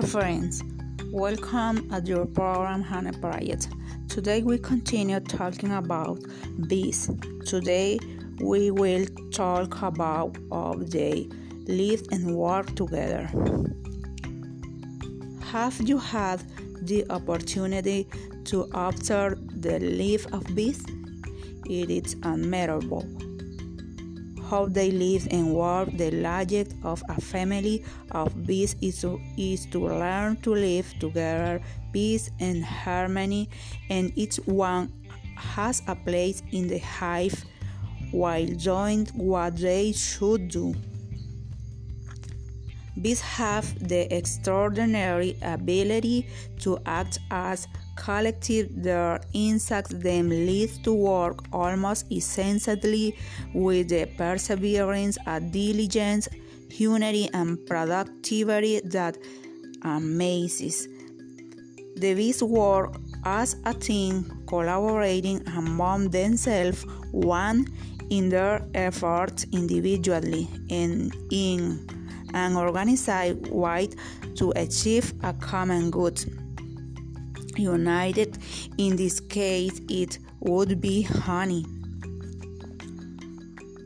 dear friends, welcome at your program Honey Project. Today we continue talking about bees. Today we will talk about how they live and work together. Have you had the opportunity to observe the life of bees? It is admirable how they live and work. The logic of a family of bees is to learn to live together, peace and harmony, and each one has a place in the hive while doing what they should do. Bees have the extraordinary ability to act as collective. Their insects them lead to work almost incessantly with the perseverance and diligence, humanity and productivity that amazes. The bees work as a team, collaborating among themselves, one in their efforts individually and in an organized way to achieve a common good. United, in this case, it would be honey.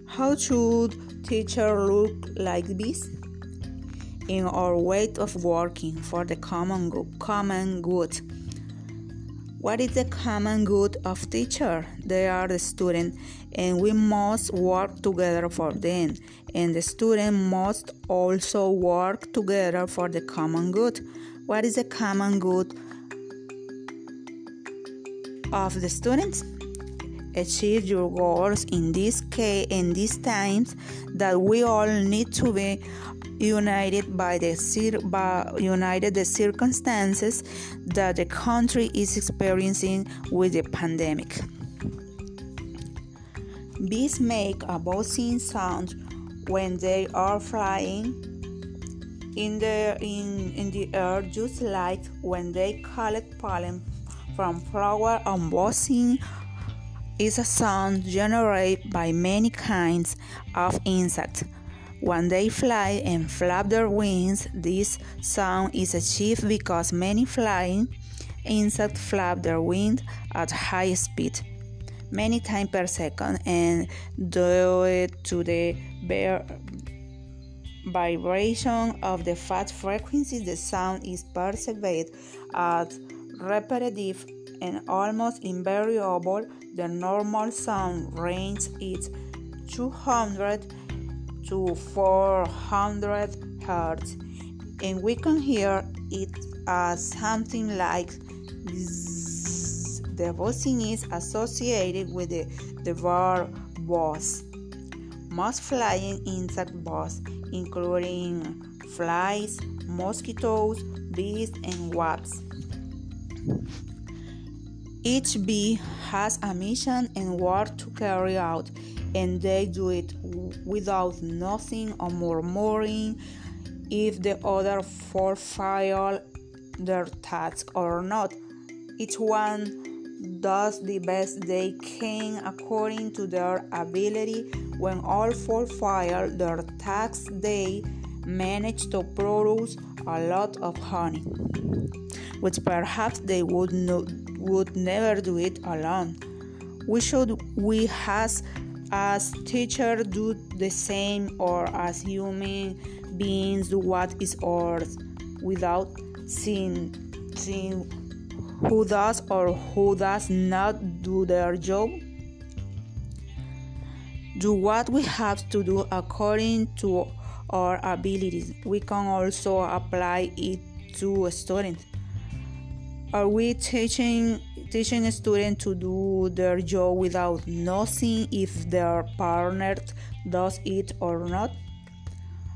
How should teachers look like bees? In our way of working for the common good. What is the common good of teachers? They are the students, and we must work together for them. And the students must also work together for the common good. What is the common good of the students? Achieve your goals in this case, in these times that we all need to be united by the circumstances that the country is experiencing with the pandemic. Bees make a buzzing sound when they are flying in the air, just like when they collect pollen from flower. On buzzing is a sound generated by many kinds of insects. When they fly and flap their wings, this sound is achieved because many flying insects flap their wings at high speed, many times per second, and do it to the vibration of the fast frequency. The sound is perceived as repetitive and almost invariable. The normal sound range is 200 to 400 hertz, and we can hear it as something like zzz. The buzzing is associated with the word buzz. Most flying insect buzz, including flies, mosquitoes, bees, and wasps. Each bee has a mission and work to carry out, and they do it without nothing or murmuring if the other fulfill their task or not. Each one does the best they can according to their ability. When all fulfill their tasks, they manage to produce a lot of honey, which perhaps they would never do it alone. We as teachers do the same, or as human beings do what is ours, without seeing who does or who does not do their job. Do what we have to do according to our abilities. We can also apply it to students. Are we teaching a student to do their job without knowing if their partner does it or not?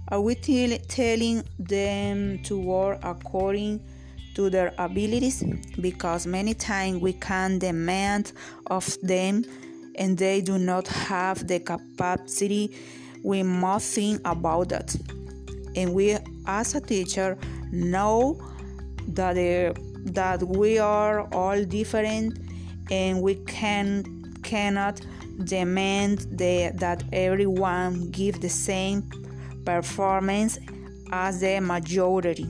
Are we telling them to work according to their abilities? Because many times we can demand of them and they do not have the capacity. We must think about that. And we as a teacher know that we are all different, and we cannot demand that everyone give the same performance as the majority.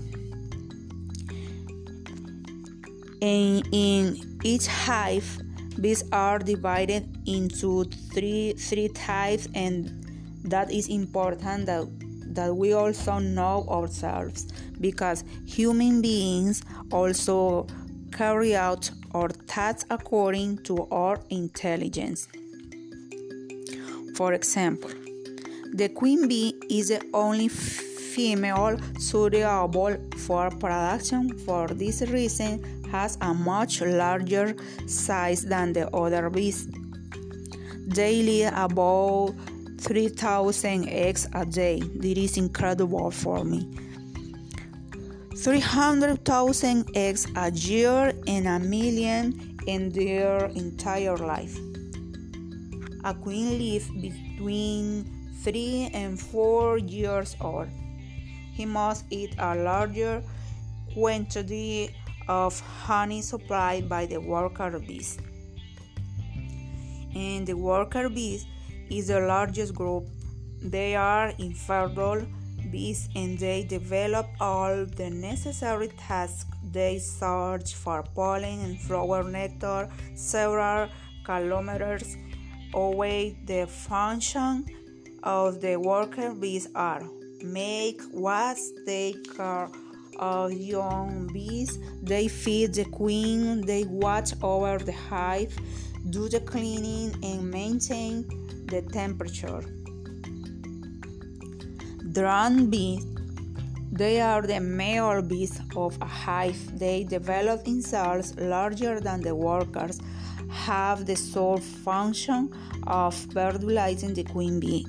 and in each hive, bees are divided into three types, and that is important that we also know ourselves, because human beings also carry out our tasks according to our intelligence. For example, the queen bee is the only female suitable for production. For this reason, has a much larger size than the other bees. They lay about 3,000 eggs a day. This is incredible for me. 300,000 eggs a year and 1,000,000 in their entire life. A queen lives between 3 and 4 years old. He must eat a larger quantity of honey supplied by the worker bees. And the worker bees is the largest group. They are infertile bees and they develop all the necessary tasks. They search for pollen and flower nectar several kilometers away. The function of the worker bees are make wax, take care of young bees, they feed the queen, they watch over the hive, do the cleaning, and maintain the temperature. Drone bees, they are the male bees of a hive. They develop in cells larger than the workers, have the sole function of fertilizing the queen bee.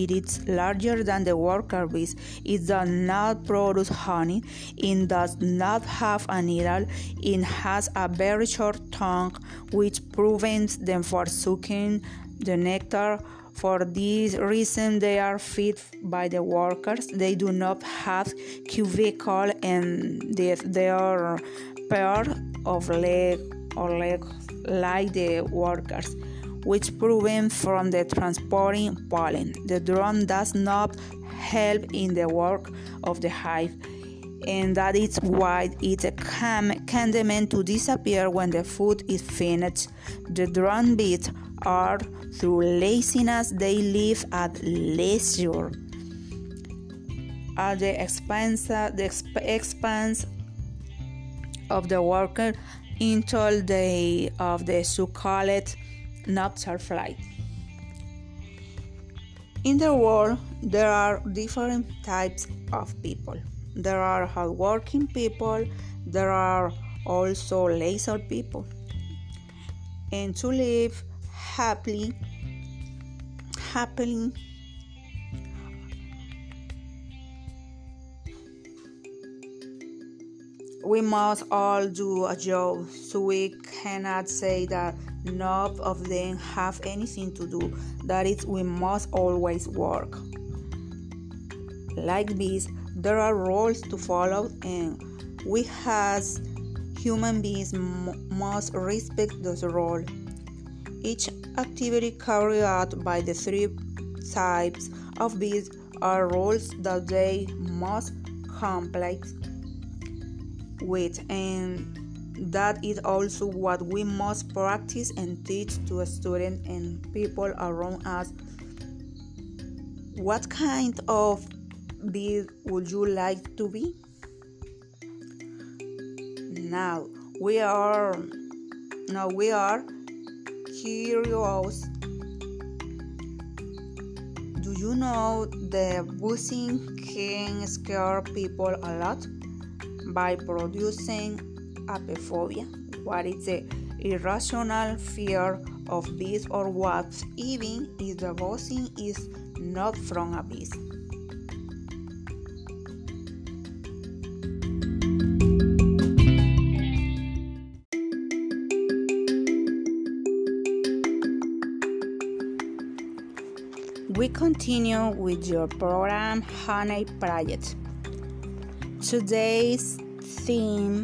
It is larger than the worker bees. It does not produce honey. It does not have a needle. It has a very short tongue, which prevents them from sucking the nectar. For this reason, they are fed by the workers. They do not have cuticle, and their pair of legs like the workers, which prevent from the transporting pollen. The drone does not help in the work of the hive, and that is why it can demand to disappear when the food is finished. The drone bees are, through laziness, they live at leisure, at the expense of the worker, until day of the so-called nuptial flight. In the world, there are different types of people. There are hardworking people. There are also lazy people. And to live happily, we must all do a job, so we cannot say that none of them have anything to do. That is, we must always work. Like this, there are rules to follow, and we as human beings must respect those rules. Each activity carried out by the three types of bees are rules that they must comply with, and that is also what we must practice and teach to students and people around us. What kind of bee would you like to be? Now we are curious. Do you know the buzzing can scare people a lot by producing apophobia? What is the irrational fear of bees or wasps, even if the buzzing is not from a bee? We continue with your program Honey Project. Today's theme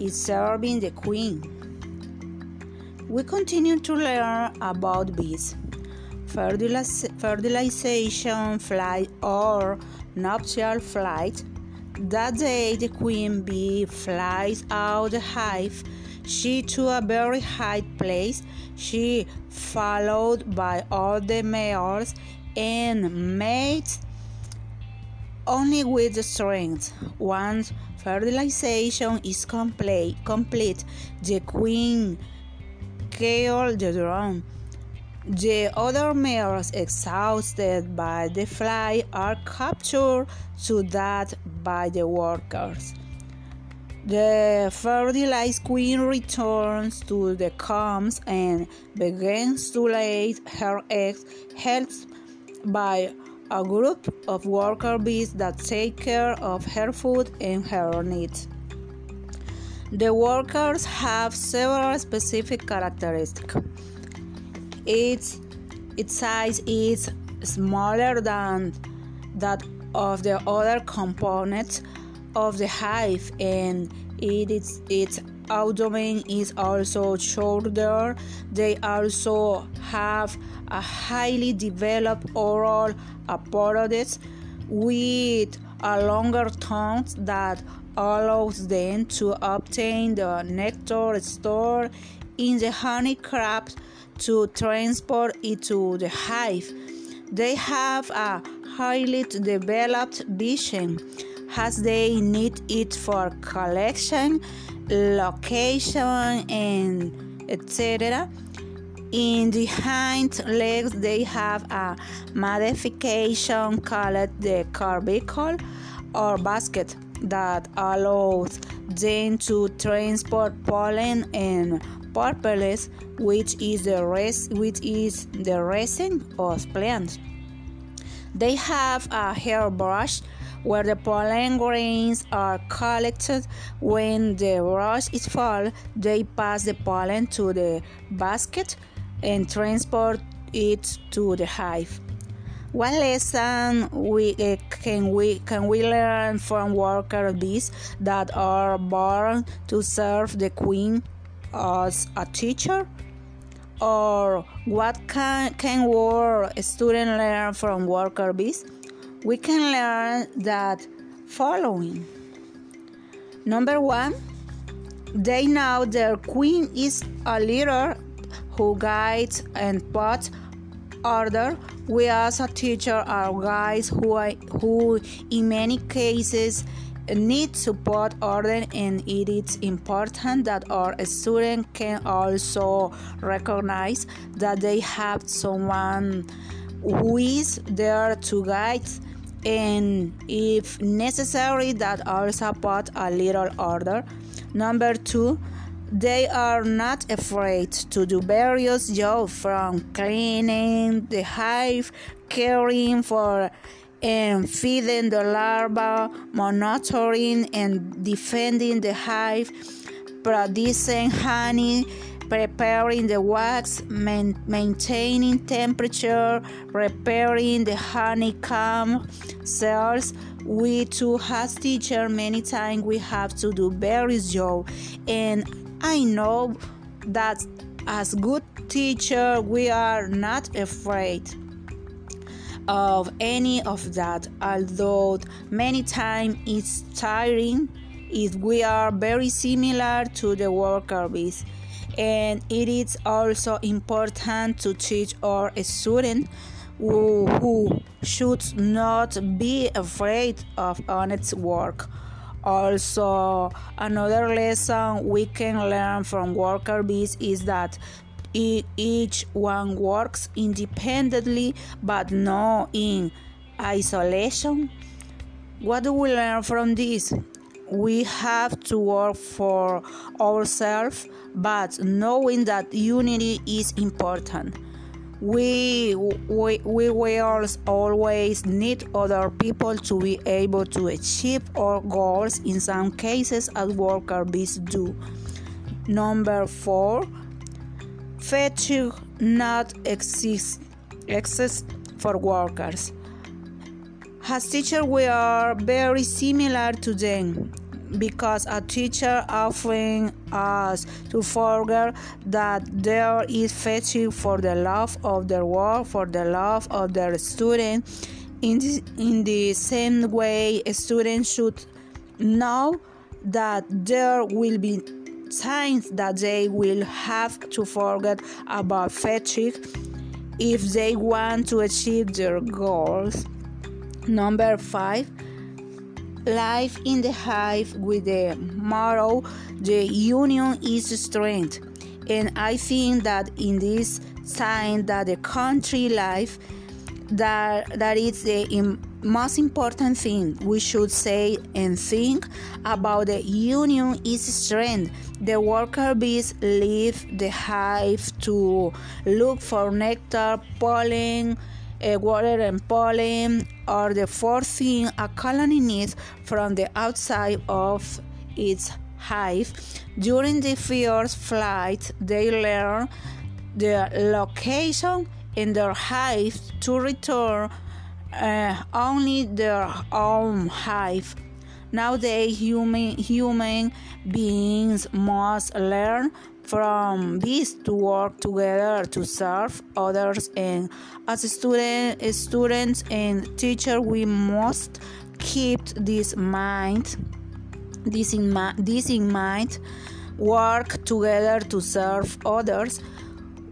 is serving the queen. We continue to learn about bees, fertilization flight or nuptial flight, That day the queen bee flies out the hive, she to a very high place, she followed by all the males and mates only with the strength. Once fertilization is complete, the queen kills the drone. The other males, exhausted by the flight, are captured to death by the workers. The fertilized queen returns to the combs and begins to lay her eggs, helped by a group of worker bees that take care of her food and her needs. The workers have several specific characteristics. Its size is smaller than that of the other components of the hive, and its abdomen is also shorter. They also have a highly developed oral apparatus with a longer tongue that allows them to obtain the nectar stored in the honey crabs to transport it to the hive. They have a highly developed vision, as they need it for collection, location, and etc. In the hind legs, they have a modification called the carbicle or basket that allows them to transport pollen and propolis, which is the resin of plants. They have a hairbrush where the pollen grains are collected. When the brush is full, they pass the pollen to the basket and transport it to the hive. What lesson can we learn from worker bees that are born to serve the queen as a teacher? Or what can our student learn from worker bees? We can learn that following. Number 1, they know their queen is a leader who guides and puts order. We as a teacher are guys who in many cases need support order, and it is important that our students can also recognize that they have someone who is there to guide, and if necessary that also put a little order. Number 2, they are not afraid to do various jobs, from cleaning the hive, caring for and feeding the larvae, monitoring and defending the hive, producing honey, preparing the wax, maintaining temperature, repairing the honeycomb cells. We too, as teachers, many times we have to do various jobs, and I know that as good teachers we are not afraid of any of that, although many times it's tiring if we are very similar to the worker bees. And it is also important to teach our students who should not be afraid of honest work. Also, another lesson we can learn from worker bees is that each one works independently but not in isolation. What do we learn from this? We have to work for ourselves, but knowing that unity is important. We will always need other people to be able to achieve our goals, in some cases as worker bees do. Number 4, fatigue not exists for workers. As teachers, we are very similar to them, because a teacher often asks to forget that there is fatigue for the love of their work, for the love of their student. In the same way, students should know that there will be times that they will have to forget about fatigue if they want to achieve their goals. Number 5, life in the hive with the motto, the union is strength. And I think that in this time that the country life, that is the most important thing we should say and think about. The union is strength. The worker bees leave the hive to look for nectar, pollen, water and pollen, or the fourth thing a colony needs from the outside of its hive. During the first flight, they learn their location in their hive to return only their own hive. Nowadays, human beings must learn from bees to work together to serve others, and as students and teachers, we must keep this in mind. Work together to serve others.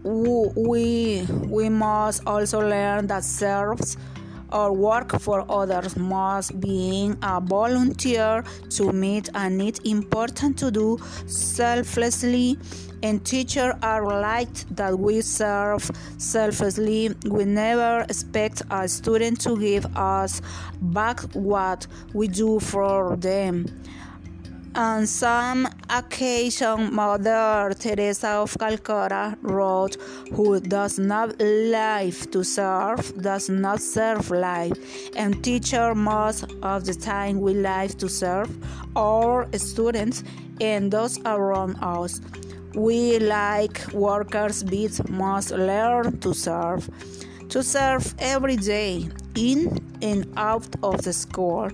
We must also learn that serves or work for others must being a volunteer to meet a need important to do selflessly, and teachers are like that we serve selflessly. We never expect a student to give us back what we do for them. On some occasion, Mother Teresa of Calcutta wrote, "Who does not live to serve does not serve life." And teacher, most of the time we live to serve our students and those around us. We like workers bees must learn to serve every day in and out of the school.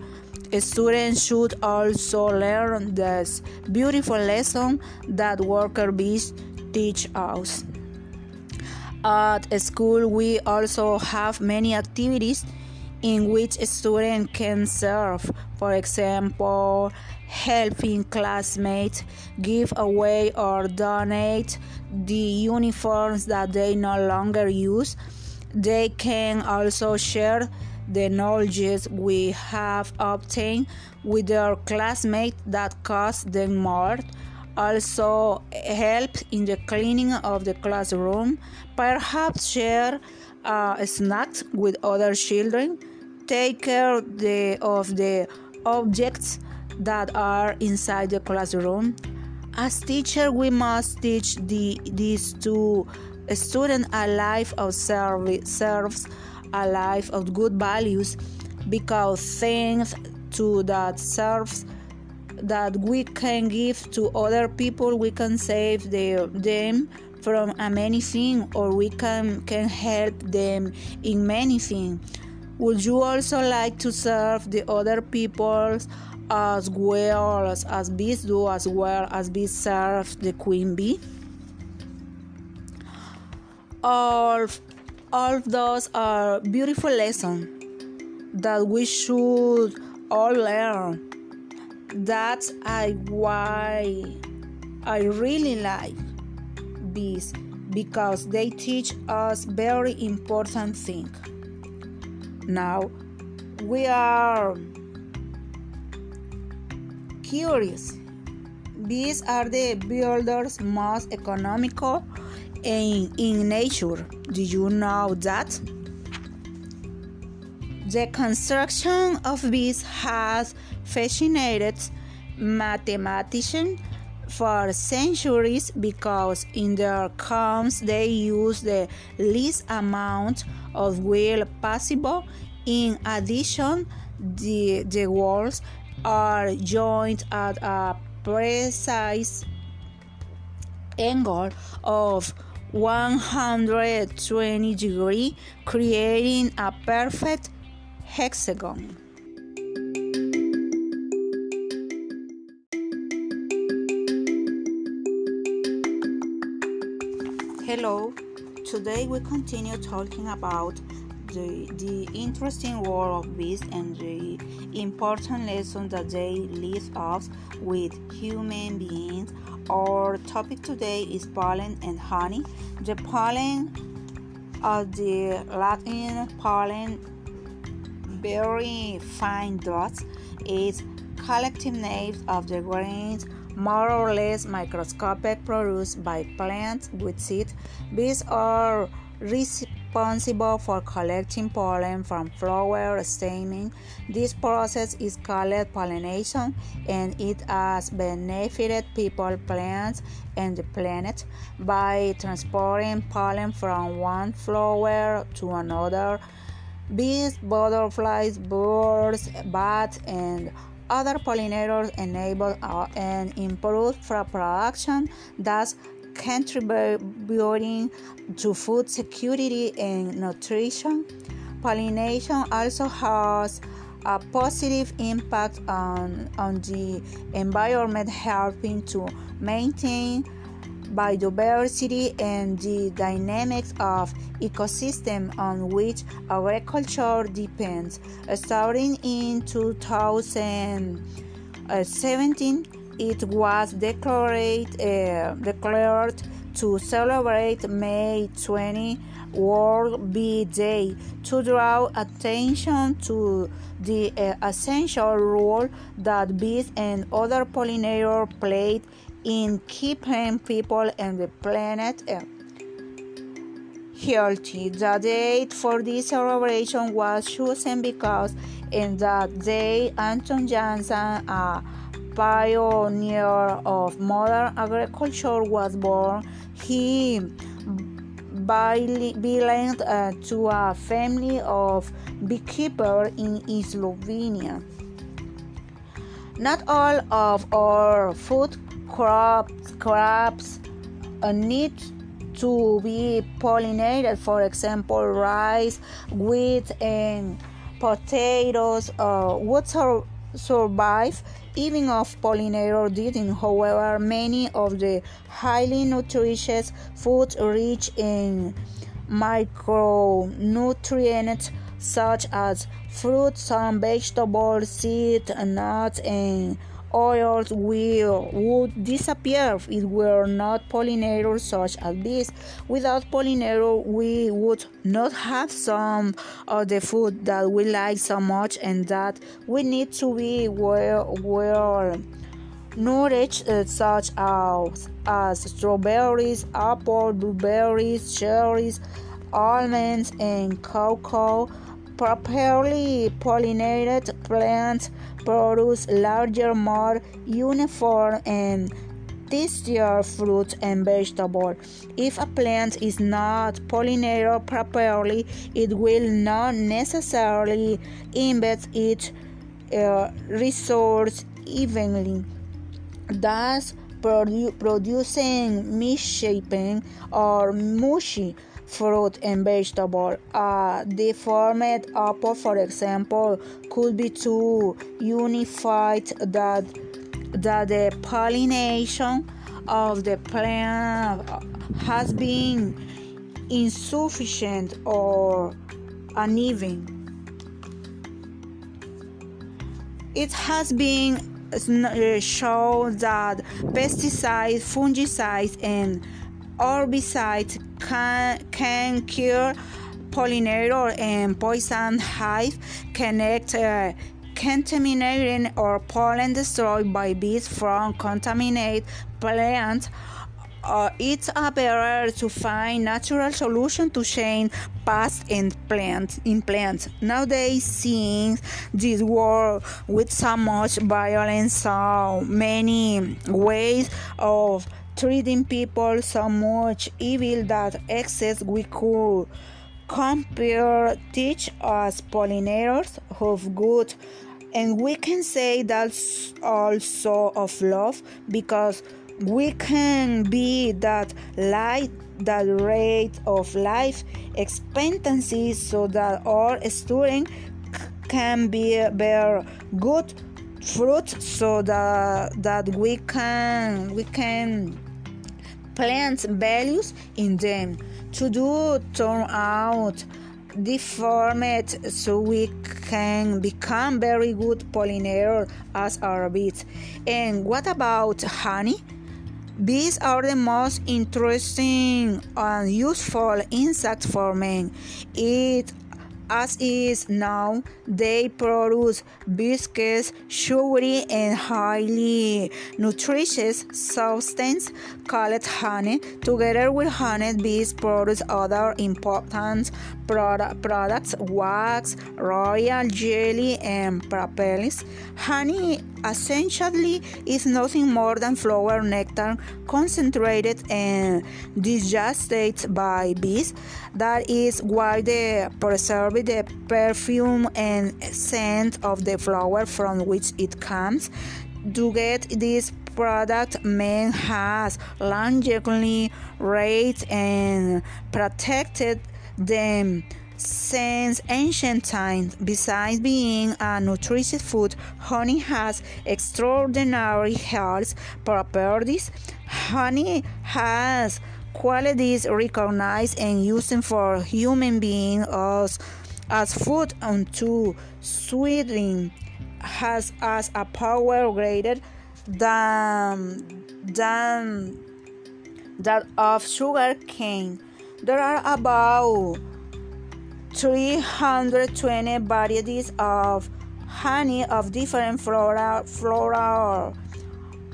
Students should also learn this beautiful lesson that worker bees teach us. At school, we also have many activities in which students can serve. For example, helping classmates, give away or donate the uniforms that they no longer use. They can also share the knowledge we have obtained with their classmates that cost them more. Also help in the cleaning of the classroom. Perhaps share snacks with other children. Take care of the objects that are inside the classroom. As teachers, we must teach these to students a life of service, a life of good values, because thanks to that service that we can give to other people, we can save them from many things, or we can help them in many things. Would you also like to serve the other people as well as bees do, as well as bees serve the queen bee? All those are beautiful lessons that we should all learn. That's why I really like bees, because they teach us very important things. Now, we are curious. Bees are the builders most economical in nature. Do you know that the construction of bees has fascinated mathematicians for centuries, because in their combs they use the least amount of wheel possible. In addition, the walls are joined at a precise angle of 120 degrees, creating a perfect hexagon. Hello, today we continue talking about the interesting world of bees and the important lessons that they leave us with human beings. Our topic today is pollen and honey. The pollen of the Latin pollen, very fine dots, is collective names of the grains, more or less microscopic, produced by plants with seeds. Bees are responsible for collecting pollen from flower stamens. This process is called pollination, and it has benefited people, plants, and the planet by transporting pollen from one flower to another. Bees, butterflies, birds, bats, and other pollinators enable and improve crop production, thus contributing to food security and nutrition. Pollination also has a positive impact on the environment, helping to maintain biodiversity and the dynamics of ecosystem on which agriculture depends. Starting in 2017, it was declared to celebrate May 20 World Bee Day, to draw attention to the essential role that bees and other pollinators played in keeping people and the planet healthy. The date for this celebration was chosen because in that day Anton Jansen, a pioneer of modern agriculture, was born. He belonged to a family of beekeepers in Slovenia. Not all of our food crops need to be pollinated. For example, rice, wheat, and potatoes would survive even if pollinators didn't. However, many of the highly nutritious foods rich in micronutrients such as fruits, some vegetables, seeds, nuts, and oils would disappear if it were not pollinators such as bees. Without pollinators, we would not have some of the food that we like so much, and that we need to be well nourished, such as strawberries, apples, blueberries, cherries, almonds, and cocoa. Properly pollinated plants produce larger, more uniform and tastier fruits and vegetables. If a plant is not pollinated properly, it will not necessarily invest its resources evenly, thus producing misshapen or mushy fruit and vegetable. A deformed apple, for example, could be too unified that the pollination of the plant has been insufficient or uneven. It has been shown that pesticides, fungicides, and herbicides can cure pollinator and poison hive connect contaminating or pollen destroyed by bees from contaminate plants. It's a better to find natural solution to change pests and plants in plants. Nowadays, seeing this world with so much violence, so many ways of treating people, so much evil that exists, we could compare each as pollinators of good, and we can say that's also of love, because we can be that light, that rate of life expectancy, so that our students can bear good fruit, so that we can plant values in them. To do turn out deformed so we can become very good pollinators as our bees. And what about honey? Bees are the most interesting and useful insect for men. As is now, they produce viscous, sugary, and highly nutritious substance called honey. Together with honey, bees produce other important products: wax, royal jelly, and propolis. Honey essentially is nothing more than flower nectar concentrated and digested by bees. That is why they preserve the perfume and scent of the flower from which it comes. To get this product, man has longevely raised and protected them since ancient times. Besides being a nutritious food, honey has extraordinary health properties. Honey has qualities recognized and used for human beings as food unto sweetening, has as a power greater than that of sugar cane. There are about 320 varieties of honey of different floral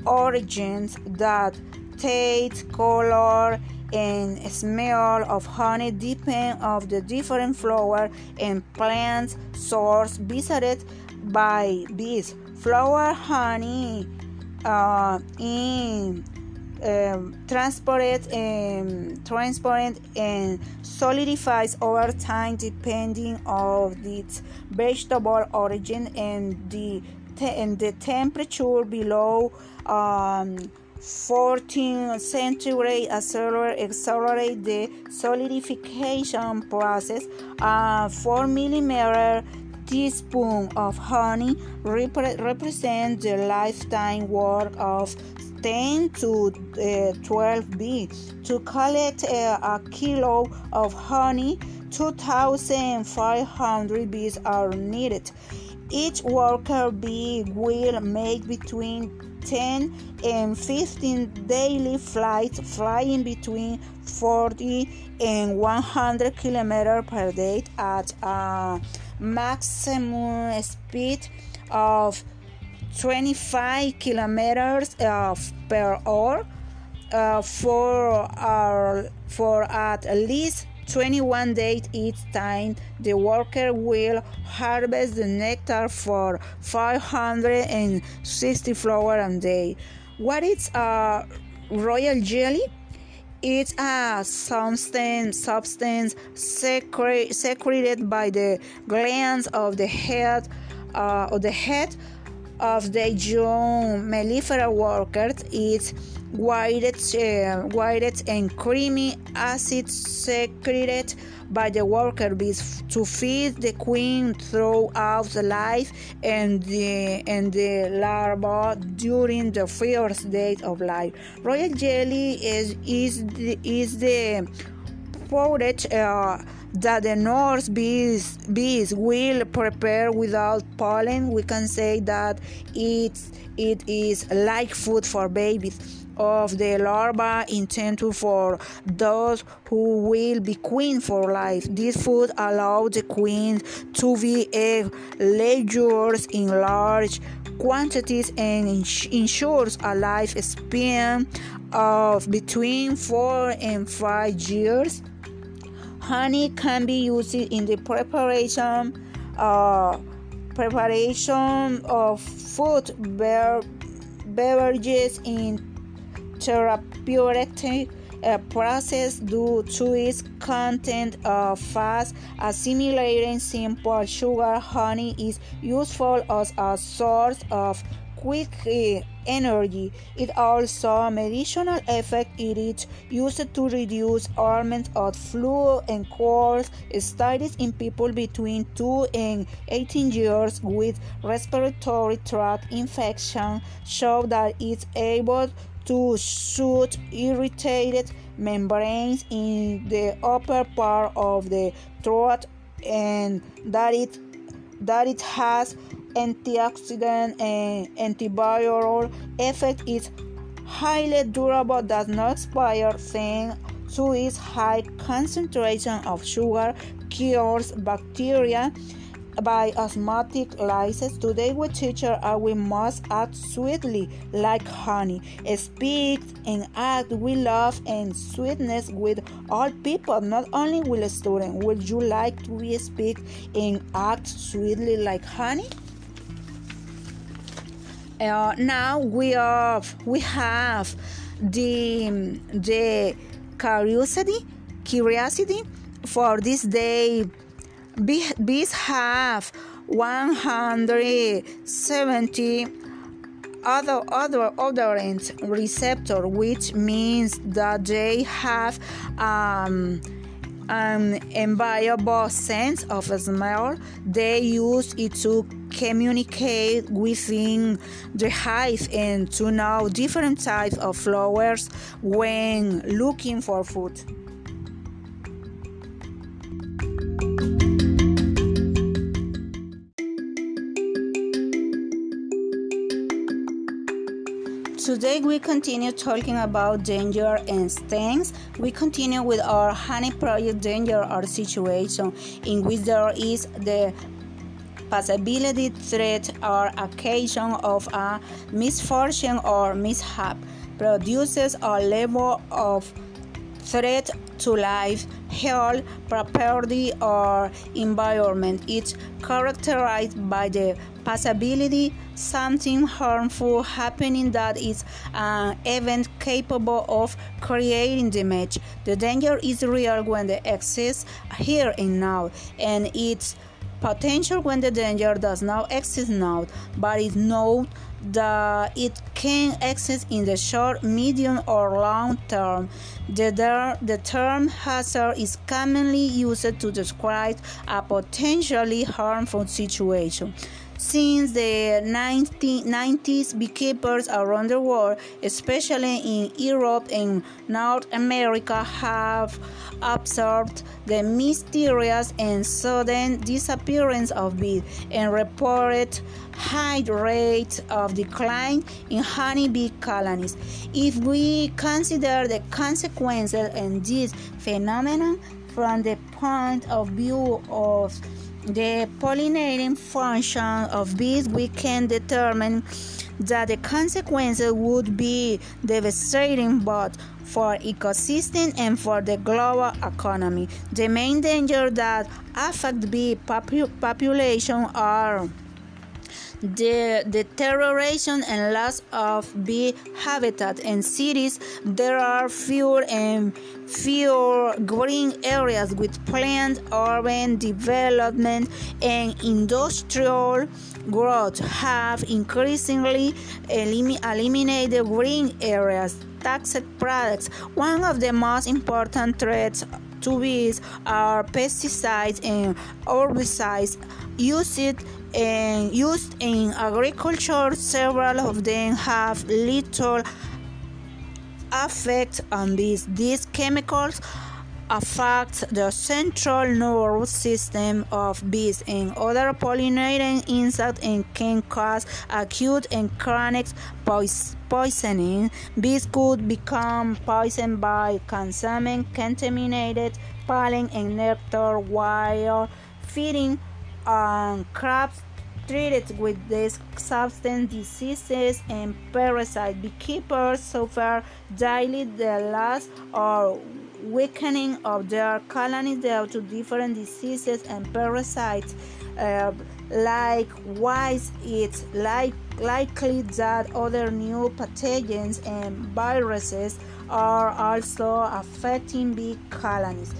origins. That taste, color, and smell of honey depend on the different flower and plant source visited by bees. Flower honey transported and solidifies over time depending on its vegetable origin and the temperature below 14 centigrade accelerate the solidification process. 4 millimeter teaspoon of honey represents the lifetime work of 10 to 12 bees. To collect a kilo of honey, 2,500 bees are needed. Each worker bee will make between 10 and 15 daily flights, flying between 40 and 100 kilometers per day at a maximum speed of 25 kilometers per hour for at least 21 days each time. The worker will harvest the nectar for 560 flowers a day. What is royal jelly? It's a substance secreted by the glands of the head of the young mellifera workers. It's white and creamy acid secreted by the worker bees to feed the queen throughout life and the larva during the first days of life. Royal jelly is the porridge that the North bees will prepare without pollen. We can say that it is like food for babies of the larva intended for those who will be queen for life. This food allows the queen to be egg layers in large quantities and ensures a lifespan of between 4 and 5 years. Honey can be used in the preparation of food, beverages, in therapeutic process due to its content of fast assimilating simple sugar. Honey is useful as a source of quick energy. It also medicinal effect. It is used to reduce ailments of flu and cold. Studies in people between 2 and 18 years with respiratory tract infection show that it's able to soothe irritated membranes in the upper part of the throat and that it has antioxidant and antiviral effect, is highly durable, does not expire thanks to its high concentration of sugar, cures bacteria by osmotic lysis. Today we teacher how we must act sweetly like honey, speak and act with love and sweetness with all people, not only with students. Would you like to speak and act sweetly like honey? Now we have the curiosity for this day. Bees have 170 other odorant receptor, which means that they have an enviable sense of smell. They use it to communicate within the hive and to know different types of flowers when looking for food. Today we continue talking about danger and stings. We continue with our Honey Project danger or situation in which there is the possibility, threat, or occasion of a misfortune or mishap, produces a level of threat to life, health, property, or environment. It's characterized by the possibility something harmful happening that is an event capable of creating damage. The danger is real when it exists here and now, and it's potential when the danger does not exist now, but it's known that it can exist in the short, medium, or long term. The term hazard is commonly used to describe a potentially harmful situation. Since the 1990s, beekeepers around the world, especially in Europe and North America, have observed the mysterious and sudden disappearance of bees and reported high rates of decline in honeybee colonies. If we consider the consequences of this phenomenon from the point of view of the pollinating function of bees, we can determine that the consequences would be devastating both for ecosystem and for the global economy. The main danger that affect bee population are the deterioration and loss of bee habitat. In cities, there are fewer and fewer green areas with planned urban development, and industrial growth have increasingly eliminated green areas. Toxic products. One of the most important threats to bees are pesticides and herbicides used in agriculture. Several of them have little effect on bees. These chemicals affect the central nervous system of bees and other pollinating insects and can cause acute and chronic poisoning. Bees could become poisoned by consuming contaminated pollen and nectar while feeding on crops treated with these substance. Diseases and parasites. Beekeepers suffer daily the loss or weakening of their colonies due to different diseases and parasites. Likewise, it's likely that other new pathogens and viruses are also affecting bee colonies.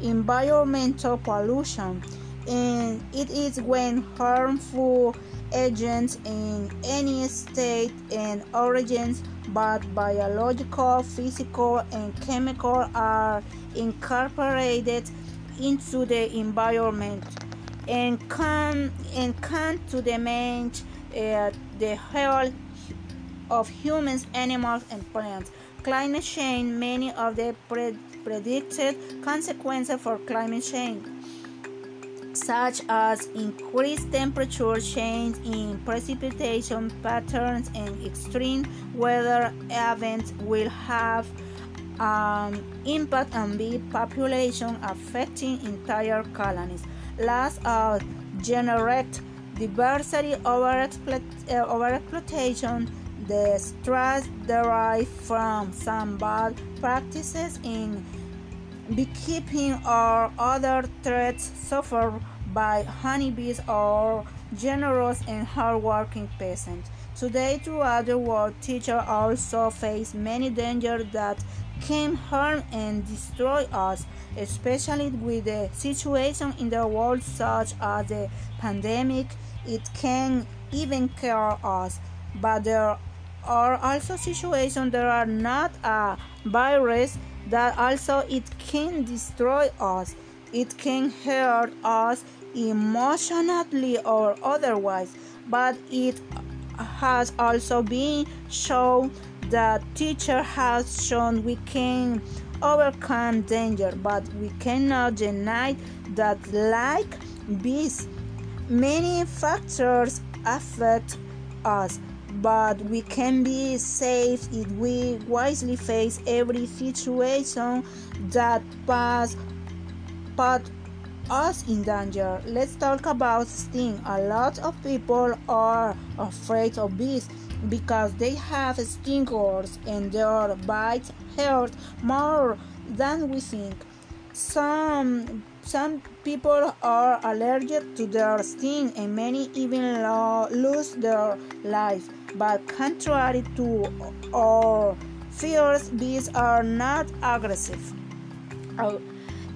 Environmental pollution. And it is when harmful agents in any state and origins, but biological, physical, and chemical, are incorporated into the environment and come to damage the health of humans, animals, and plants. Climate change. Many of the predicted consequences for climate change such as increased temperature, change in precipitation patterns, and extreme weather events will have impact on bee population, affecting entire colonies. Loss of generic diversity, overexploitation, the stress derived from some bad practices in beekeeping or other threats suffered by honeybees or generous and hardworking peasants. Today, throughout the world, teachers also face many dangers that can harm and destroy us, especially with the situation in the world such as the pandemic. It can even kill us. But there are also situations that are not a virus, that also it can destroy us. It can hurt us emotionally or otherwise. But it has also been shown that teacher has shown we can overcome danger, but we cannot deny that like bees, many factors affect us. But we can be safe if we wisely face every situation that put us in danger. Let's talk about sting. A lot of people are afraid of bees because they have stingers and their bites hurt more than we think. Some people are allergic to their sting, and many even lose their life. But contrary to our fears, bees are not aggressive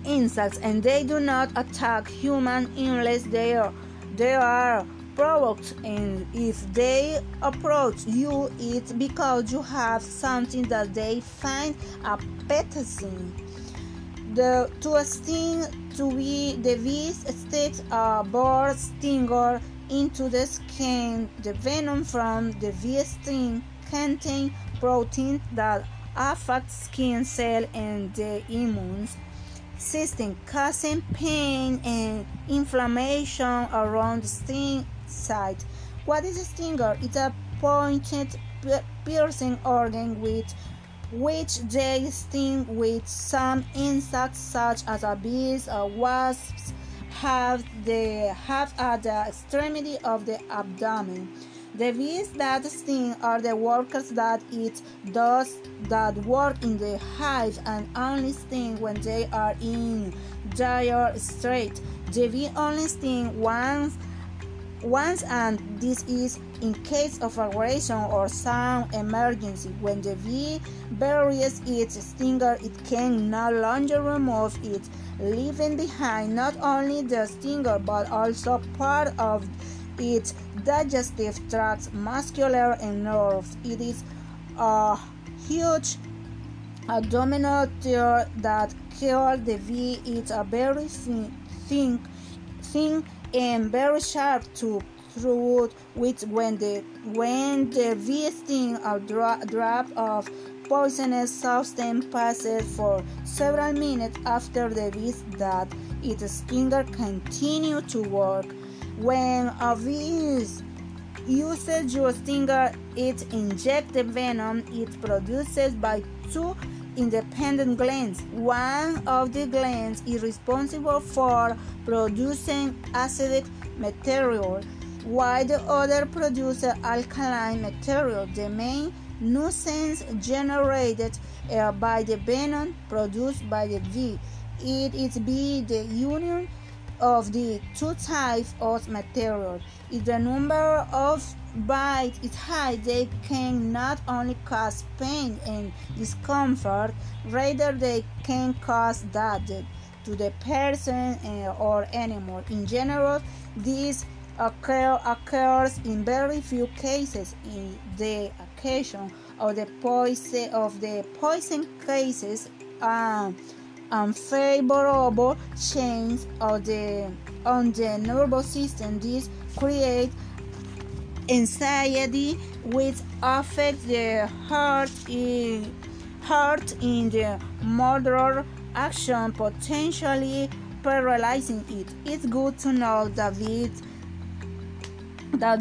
insects, and they do not attack humans unless they are provoked. And if they approach you, it's because you have something that they find appetizing. The bees sticks a bird stinger into the skin. The venom from the bee sting contains protein that affect skin cells and the immune system, causing pain and inflammation around the sting site. What is a stinger? It's a pointed, piercing organ with which they sting with. Some insects, such as bees or wasps, have at the extremity of the abdomen. The bees that sting are the workers that eat those that work in the hive and only sting when they are in dire straits. The bee only stings once, and this is in case of aggression or some emergency. When the bee buries its stinger, it can no longer remove it, leaving behind not only the stinger but also part of its digestive tract, muscular, and nerves. It is a huge abdominal tear that kills the bee. It's a very thin and very sharp to through which when the bee sting, a drop of poisonous substance passes for several minutes after the bee's death, its stinger continues to work. When a bee uses your stinger, it injects the venom. It produces by two independent glands. One of the glands is responsible for producing acidic material, while the other produces alkaline material. The main nuisance generated by the venom produced by the bee. It is the union of the two types of material. If the number of bites is high, they can not only cause pain and discomfort, rather they can cause death to the person or animal. In general, this occurs in very few cases. In the occasion of the poison cases, unfavorable change on the nervous system. This creates anxiety, which affects the heart in the motor action, potentially paralyzing it. It's good to know that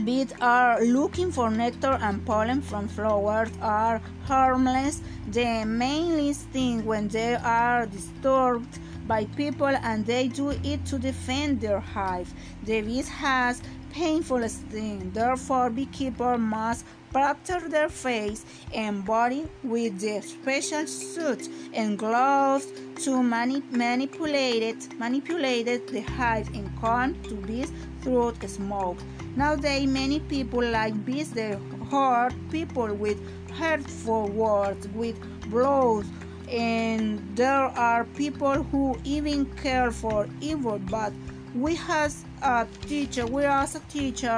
bees are looking for nectar and pollen from flowers are harmless. The mainly sting when they are disturbed by people, and they do it to defend their hive. The bees has painful sting, therefore beekeepers must protect their face and body with the special suit and gloves to manipulate the hive and comb to bees through smoke. Nowadays, many people like bees. They hurt people with hurtful words, with blows, and there are people who even care for evil, but we as a teacher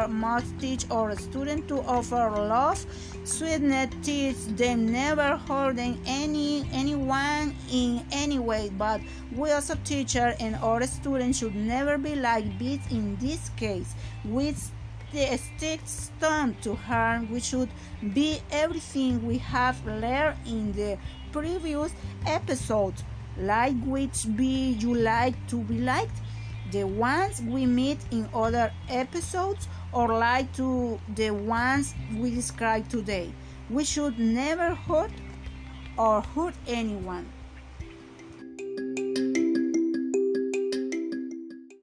must teach our students to offer love, sweetness, teach them never hurting anyone in any way, but we as a teacher and our students should never be like bees in this case. With the stick stone to harm, we should be everything we have learned in the previous episode. Like which bee you like to be liked? The ones we meet in other episodes, or like to the ones we describe today. We should never hurt anyone.